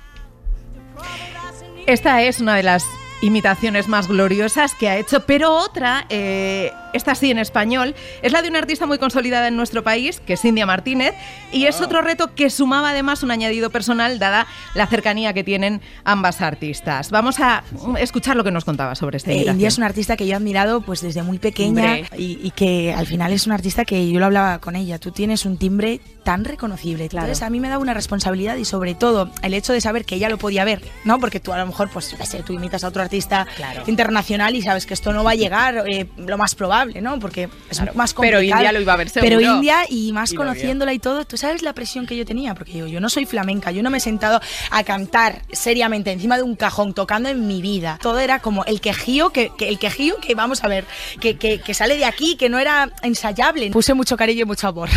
Esta es una de las imitaciones más gloriosas que ha hecho, pero otra, eh, esta sí en español, es la de una artista muy consolidada en nuestro país, que es India Martínez, y es otro reto que sumaba además un añadido personal, dada la cercanía que tienen ambas artistas. Vamos a escuchar lo que nos contaba sobre esta imitación. Eh, India es una artista que yo he admirado pues, desde muy pequeña y, y que al final es una artista que yo lo hablaba con ella. Tú tienes un timbre tan reconocible, claro. Entonces a mí me da una responsabilidad y sobre todo el hecho de saber que ella lo podía ver, ¿no? Porque tú a lo mejor, pues no sé, tú imitas a otro artista claro. internacional y sabes que esto no va a llegar, eh, lo más probable, ¿no? Porque es claro. más complicado. Pero India lo iba a ver seguro. Pero India y más y conociéndola y todo, tú sabes la presión que yo tenía, porque yo, yo no soy flamenca, yo no me he sentado a cantar seriamente encima de un cajón tocando en mi vida. Todo era como el quejío que, que el quejío que vamos a ver, que, que, que sale de aquí, que no era ensayable. Puse mucho cariño y mucho amor.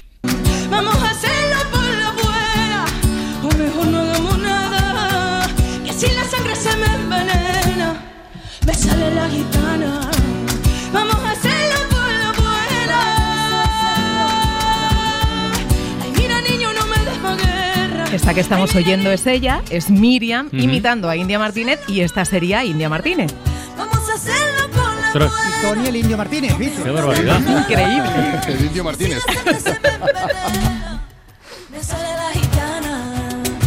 Vamos a hacerlo por la buena, o mejor no hagamos nada, que si la sangre se me envenena, me sale la gitana. Vamos a hacerlo por la buena. Ay, mira niño, no me des más guerra. Esta que estamos oyendo es ella, es Miriam, uh-huh. imitando a India Martínez, y esta sería India Martínez. Vamos a hacerlo. Y Toni el Indio Martínez, ¿viste? ¡Qué barbaridad! Increíble. El Indio Martínez.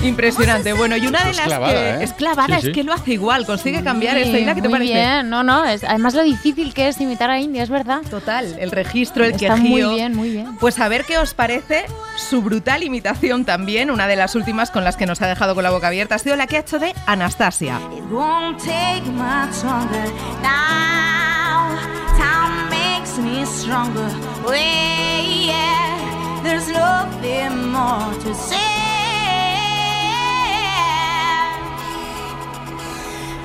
Impresionante. Bueno, y una de las clavada, que ¿eh? es clavada sí, sí. es que lo hace igual, consigue cambiar sí, esto. Ina, ¿qué te parece? Muy bien, no, no. Es, además lo difícil que es imitar a India, es verdad. Total, el registro, el quejío. Está muy bien, muy bien. Pues a ver qué os parece su brutal imitación también, una de las últimas con las que nos ha dejado con la boca abierta, ha sido la que ha hecho de Anastasia. It won't take much longer now. Time makes me stronger. Way, yeah. There's nothing more to say.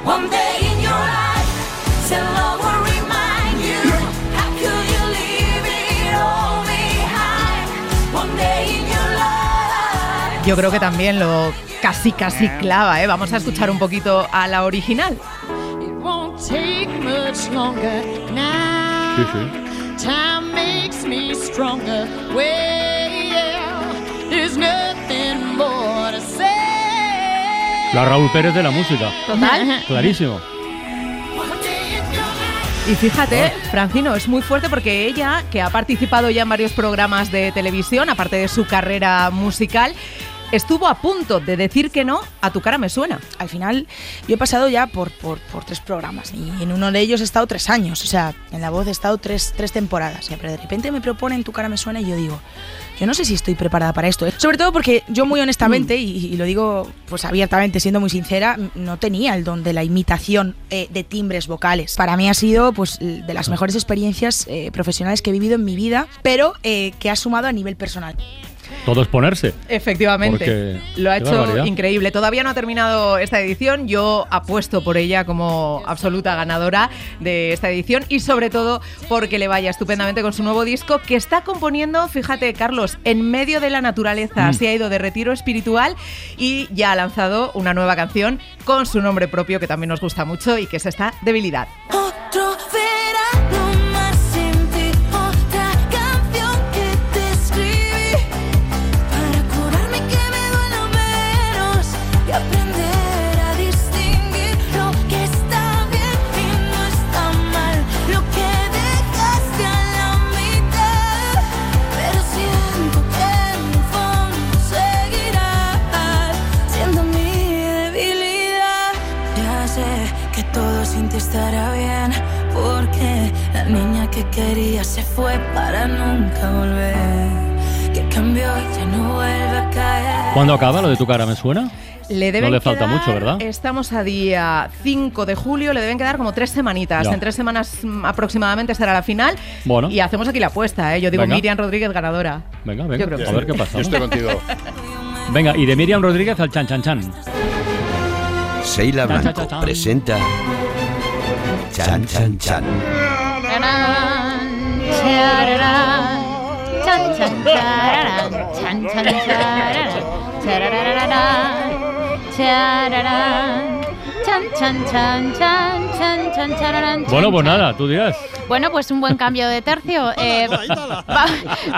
One day in your life, someone will remind you, how could you leave it all behind? One day in your life. Yo creo que también lo casi casi clava, ¿eh? Vamos a escuchar un poquito a la original. It won't take much longer now. Sí, sí. Time makes me stronger. Well, there's nothing more to say. La Raúl Pérez de la música. Total. Clarísimo. Y fíjate, Francino, es muy fuerte porque ella, que ha participado ya en varios programas de televisión, aparte de su carrera musical, estuvo a punto de decir que no a Tu Cara Me Suena. Al final, yo he pasado ya por, por, por tres programas y en uno de ellos he estado tres años. O sea, en La Voz he estado tres, tres temporadas. Pero de repente me proponen Tu Cara Me Suena y yo digo, yo no sé si estoy preparada para esto. Sobre todo porque yo muy honestamente, y, y lo digo pues abiertamente, siendo muy sincera, no tenía el don de la imitación eh, de timbres vocales. Para mí ha sido pues de las mejores experiencias eh, profesionales que he vivido en mi vida, pero eh, que ha sumado a nivel personal. Todo es ponerse. Efectivamente. Porque lo ha hecho barbaridad. Increíble. Todavía no ha terminado esta edición. Yo apuesto por ella como absoluta ganadora de esta edición y sobre todo porque le vaya estupendamente con su nuevo disco que está componiendo, fíjate, Carlos, en medio de la naturaleza. Mm. Se ha ido de retiro espiritual y ya ha lanzado una nueva canción con su nombre propio que también nos gusta mucho y que es esta Debilidad. Otro verano. Estará bien, porque la niña que quería se fue para nunca volver, que cambió y ya no vuelve a caer. ¿Cuándo acaba lo de Tu Cara Me Suena? Le deben no le falta quedar, mucho, ¿verdad? Estamos a día cinco de julio, le deben quedar como tres semanitas. Ya. En tres semanas aproximadamente será la final. Bueno. Y hacemos aquí la apuesta, ¿eh? Yo digo venga. Miriam Rodríguez ganadora. Venga, venga, a ver qué pasa. Yo estoy contigo. Venga, y de Miriam Rodríguez al Chan Chan Chan. Sheila Blanco chan, chan, chan. presenta... Chan, chan, chan. Bueno, pues nada, tú dirás. Bueno, pues un buen cambio de tercio. Eh, va,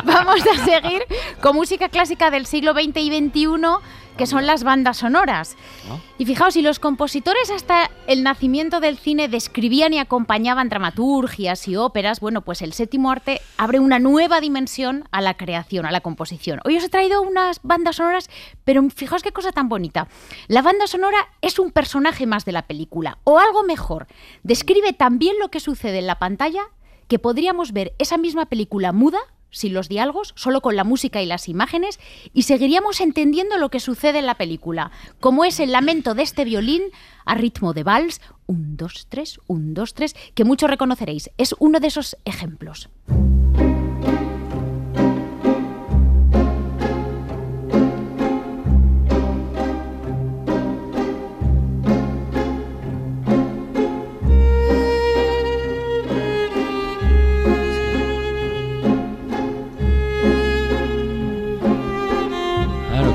vamos a seguir con música clásica del siglo veinte y veintiuno, que son las bandas sonoras. ¿No? Y fijaos, si los compositores hasta el nacimiento del cine describían y acompañaban dramaturgias y óperas, bueno, pues el séptimo arte abre una nueva dimensión a la creación, a la composición. Hoy os he traído unas bandas sonoras, pero fijaos qué cosa tan bonita. La banda sonora es un personaje más de la película, o algo mejor, describe también lo que sucede en la pantalla, que podríamos ver esa misma película muda, sin los diálogos, solo con la música y las imágenes, y seguiríamos entendiendo lo que sucede en la película, como es el lamento de este violín a ritmo de vals, un, dos, tres, un, dos, tres, que muchos reconoceréis. Es uno de esos ejemplos.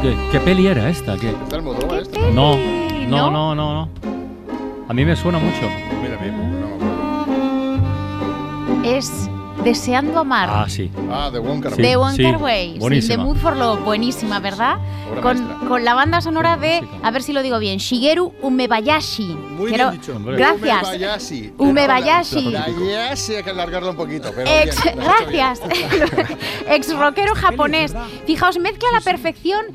¿Qué, ¿Qué peli era esta? ¿Qué? ¿Está el motor, ¿Qué este? no, no, no, no, no. A mí me suena mucho. Mira, mira, no. Es Deseando Amar. Ah, sí. Ah, The Wong Kar-wai. The Wong Kar-wai. In the Mood for Love. Buenísima, ¿verdad? Sí. Con, con la banda sonora de, a ver si lo digo bien, Shigeru Umebayashi. Muy Quiero, bien dicho. Gracias. Umebayashi. Umebayashi. Umebayashi hay que alargarlo un poquito. Pero Ex, bien, gracias. Ex rockero japonés. Fijaos, mezcla a la perfección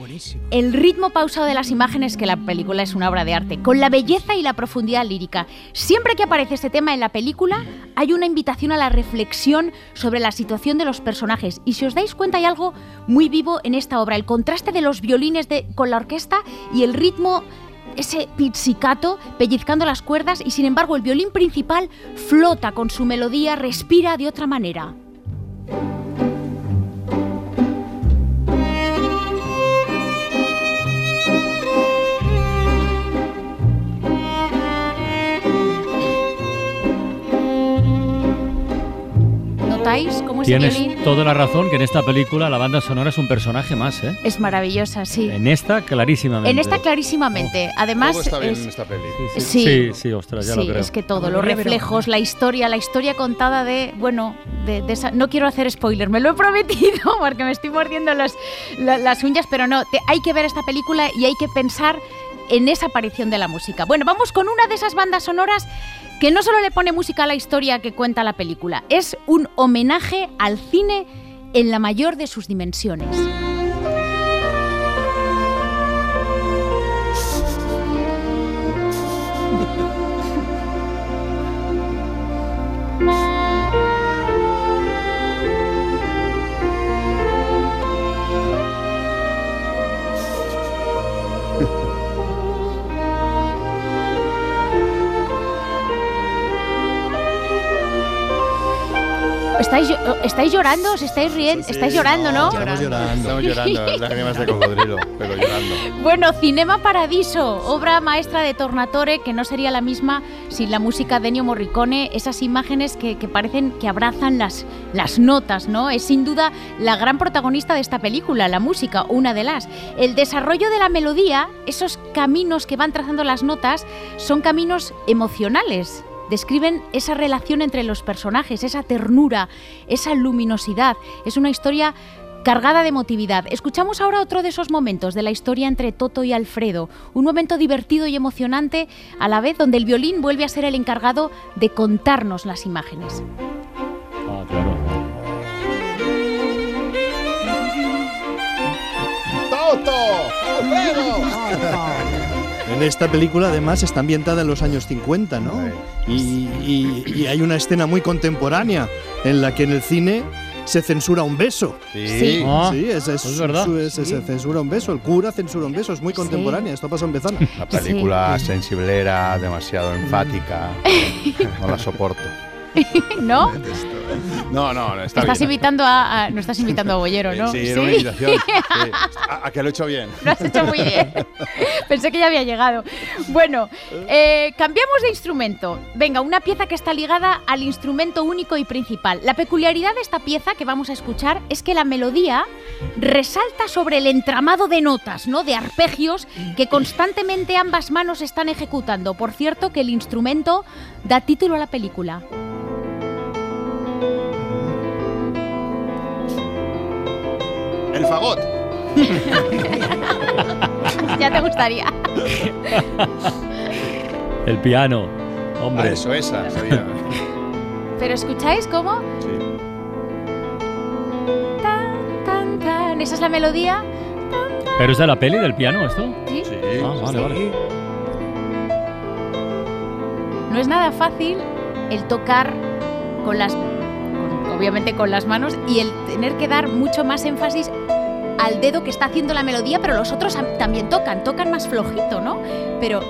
el ritmo pausado de las imágenes, que la película es una obra de arte, con la belleza y la profundidad lírica. Siempre que aparece este tema en la película, hay una invitación a la reflexión sobre la situación de los personajes. Y si os dais cuenta, hay algo muy vivo en esta obra. El contraste de los violines de, con la orquesta y el ritmo, ese pizzicato pellizcando las cuerdas, y sin embargo el violín principal flota con su melodía, respira de otra manera. Como Tienes toda la razón que en esta película la banda sonora es un personaje más, ¿eh? Es maravillosa, sí. En esta, clarísimamente. En esta, clarísimamente. Oh. Además... Todo está bien es... en esta peli. Sí, sí, sí, sí ostras, ya sí, lo creo. Es que todo, los reflejos, la historia, la historia contada de... Bueno, de, de esa... no quiero hacer spoiler, me lo he prometido porque me estoy mordiendo las, las, las uñas, pero no, te, hay que ver esta película y hay que pensar en esa aparición de la música. Bueno, vamos con una de esas bandas sonoras que no solo le pone música a la historia que cuenta la película, es un homenaje al cine en la mayor de sus dimensiones. ¿Estáis, ¿Estáis llorando? ¿Os estáis riendo? Sí, sí, ¿Estáis llorando, no? no? Estamos llorando, estamos llorando, lágrimas de cocodrilo, pero llorando. Bueno, Cinema Paradiso, obra maestra de Tornatore, que no sería la misma sin la música de Ennio Morricone, esas imágenes que, que parecen que abrazan las, las notas, ¿no? Es sin duda la gran protagonista de esta película, la música, una de las. El desarrollo de la melodía, esos caminos que van trazando las notas, son caminos emocionales. Describen esa relación entre los personajes, esa ternura, esa luminosidad. Es una historia cargada de emotividad. Escuchamos ahora otro de esos momentos de la historia entre Toto y Alfredo. Un momento divertido y emocionante a la vez, donde el violín vuelve a ser el encargado de contarnos las imágenes. Ah, claro. ¡Toto! ¡Alfredo! Esta película además está ambientada en los años cincuenta, ¿no? Y, y, y hay una escena muy contemporánea en la que en el cine se censura un beso. Sí, sí, ah, sí es, es, es verdad. Es, sí. Se censura un beso, el cura censura un beso, es muy contemporánea, sí. Esto pasó en Bezana. La película sí. sensiblera, demasiado enfática, no la soporto. ¿No? No, no, no está estás bien. Invitando a, a, no estás invitando a Bollero, ¿no? Sí, era una invitación. Sí. A, a que lo he hecho bien. Lo has hecho muy bien. Pensé que ya había llegado. Bueno, eh, cambiamos de instrumento. Venga, una pieza que está ligada al instrumento único y principal. La peculiaridad de esta pieza que vamos a escuchar es que la melodía resalta sobre el entramado de notas, ¿no? De arpegios que constantemente ambas manos están ejecutando. Por cierto, que el instrumento da título a la película. El fagot. Ya te gustaría. El piano. Hombre. Ah, eso, esa. Sabía. Pero escucháis cómo. Sí. Tan, tan, tan. Esa es la melodía. Tan, tan, pero es de la peli del piano, esto. Sí. Sí. Ah, vale, sí. Vale. No es nada fácil el tocar con las, con, obviamente con las manos y el tener que dar mucho más énfasis al dedo que está haciendo la melodía, pero los otros también tocan, tocan más flojito, ¿no? Pero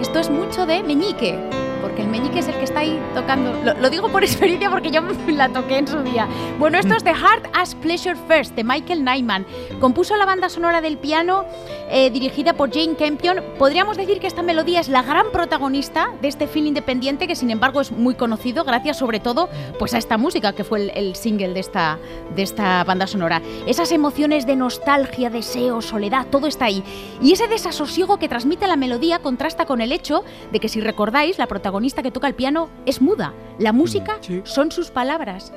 esto es mucho de meñique, porque el meñique es el que está ahí tocando. Lo, lo digo por experiencia porque yo la toqué en su día. Bueno, esto es The Heart as Pleasure First, de Michael Nyman. Compuso la banda sonora del piano, eh, dirigida por Jane Campion. Podríamos decir que esta melodía es la gran protagonista de este film independiente, que sin embargo es muy conocido, gracias sobre todo pues, a esta música, que fue el, el single de esta, de esta banda sonora. Esas emociones de nostalgia, deseo, soledad, todo está ahí. Y ese desasosiego que transmite la melodía contrasta con el hecho de que, si recordáis, la protagonista que toca el piano es muda. La música sí. son sus palabras.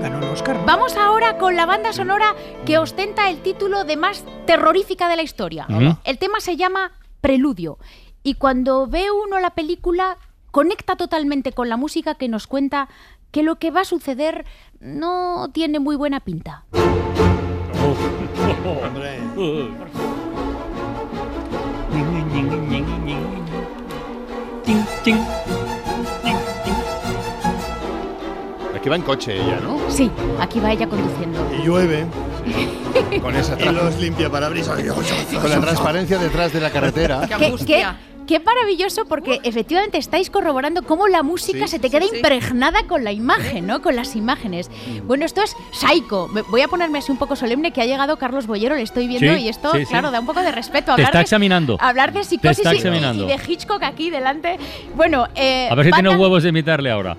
Ganó el Oscar. Vamos ahora con la banda sonora que ostenta el título de más terrorífica de la historia. ¿Mm? El tema se llama Preludio. Y cuando ve uno la película, conecta totalmente con la música que nos cuenta que lo que va a suceder no tiene muy buena pinta. Aquí va en coche ella, ¿no? Sí, aquí va ella conduciendo. Y llueve. Con esa tra- y los limpia parabrisas. Con la transparencia detrás de la carretera. ¡Qué angustia! ¿Qué? Qué maravilloso, porque efectivamente estáis corroborando cómo la música sí, se te queda sí, impregnada sí. con la imagen, ¿no? Con las imágenes. Bueno, esto es Psycho. Voy a ponerme así un poco solemne, que ha llegado Carlos Bollero, le estoy viendo, sí, y esto, sí, claro, sí. da un poco de respeto. Hablar te está de, examinando. Hablar de psicosis y, y de Hitchcock aquí delante. Bueno, eh, a ver si tiene huevos de imitarle ahora.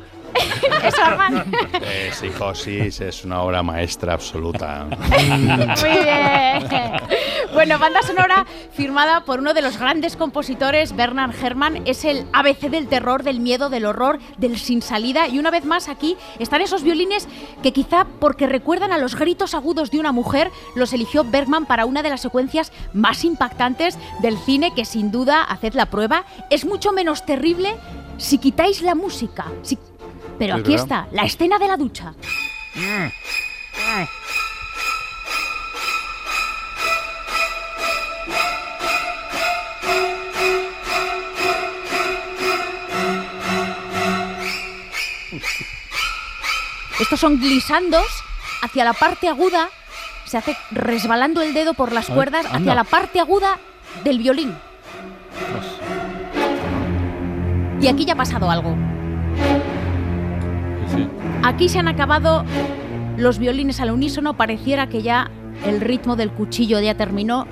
eh, Psicosis es una obra maestra absoluta. Muy bien. Bueno, banda sonora firmada por uno de los grandes compositores, Bernard Herrmann. Es el A B C del terror, del miedo, del horror, del sin salida. Y una vez más aquí están esos violines que quizá porque recuerdan a los gritos agudos de una mujer, los eligió Bergman para una de las secuencias más impactantes del cine, que sin duda, haced la prueba, es mucho menos terrible si quitáis la música. Si... Pero aquí está, la escena de la ducha. Estos son glissandos hacia la parte aguda, se hace resbalando el dedo por las Ay, cuerdas hacia anda. la parte aguda del violín. Dios. Y aquí ya ha pasado algo. Sí. Aquí se han acabado los violines al unísono, pareciera que ya el ritmo del cuchillo ya terminó.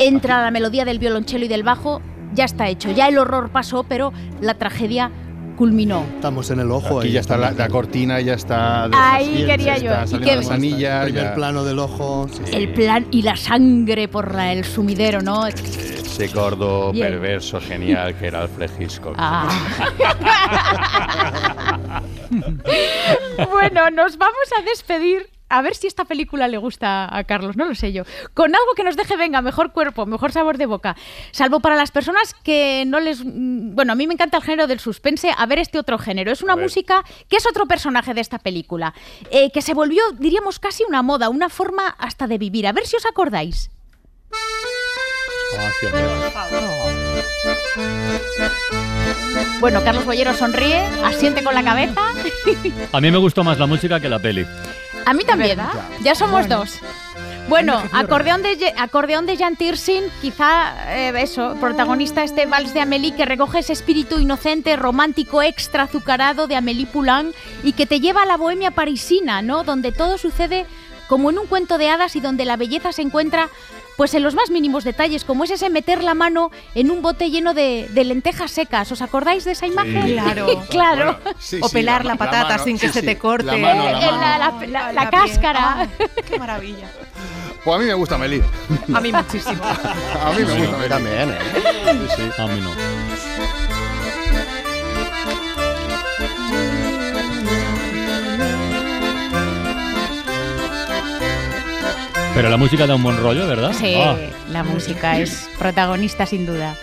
Entra aquí la melodía del violonchelo y del bajo, ya está hecho, ya el horror pasó, pero la tragedia culminó. Estamos en el ojo. Aquí ahí, ya está la, la cortina, ya está. Ahí quería yo. Y que las anillas, el primer plano del ojo. Sí. El plan y la sangre por la, el sumidero, ¿no? Ese gordo Bien. perverso genial que era Alfred Hitchcock. Ah. Bueno, nos vamos a despedir. A ver si esta película le gusta a Carlos, no lo sé yo. Con algo que nos deje, venga, mejor cuerpo, mejor sabor de boca. Salvo para las personas que no les... Bueno, a mí me encanta el género del suspense. A ver este otro género. Es una música que es otro personaje de esta película. Eh, que se volvió, diríamos, casi una moda, una forma hasta de vivir. A ver si os acordáis. Bueno, Carlos Bollero sonríe, asiente con la cabeza. A mí me gustó más la música que la peli. A mí también, ¿verdad? Ya somos bueno. dos. Bueno, acordeón de, acordeón de Jan Tiersin, quizá eh, eso, protagonista este vals de Amélie que recoge ese espíritu inocente, romántico, extra azucarado de Amélie Poulain y que te lleva a la bohemia parisina, ¿no? Donde todo sucede como en un cuento de hadas y donde la belleza se encuentra pues en los más mínimos detalles, como es ese meter la mano en un bote lleno de, de lentejas secas. ¿Os acordáis de esa imagen? Sí, claro. claro. Bueno, sí, o pelar sí, la, la patata la mano, sin que sí, se sí. te corte. La, mano, la, mano. la, la, la, la, la cáscara. Oh, ¡qué maravilla! Pues a mí me gusta Amélie. A mí muchísimo. A mí me gusta Amélie también, ¿eh? Sí, sí. A mí no. Pero la música da un buen rollo, ¿verdad? Sí, ah. la música es protagonista sin duda.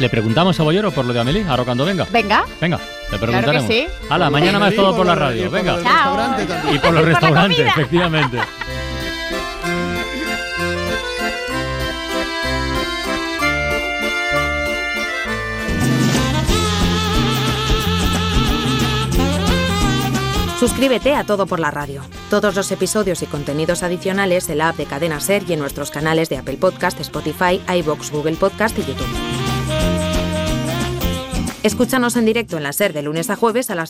¿Le preguntamos a Bollero por lo de Amélie? Ahora cuando venga. Venga. Venga, le preguntaremos. Claro que sí. Hala, mañana más todo por la radio. Venga. Y por los restaurantes, efectivamente. Suscríbete a Todo por la Radio. Todos los episodios y contenidos adicionales en la app de Cadena Ser y en nuestros canales de Apple Podcast, Spotify, iVoox, Google Podcast y YouTube. Escúchanos en directo en la Ser de lunes a jueves a las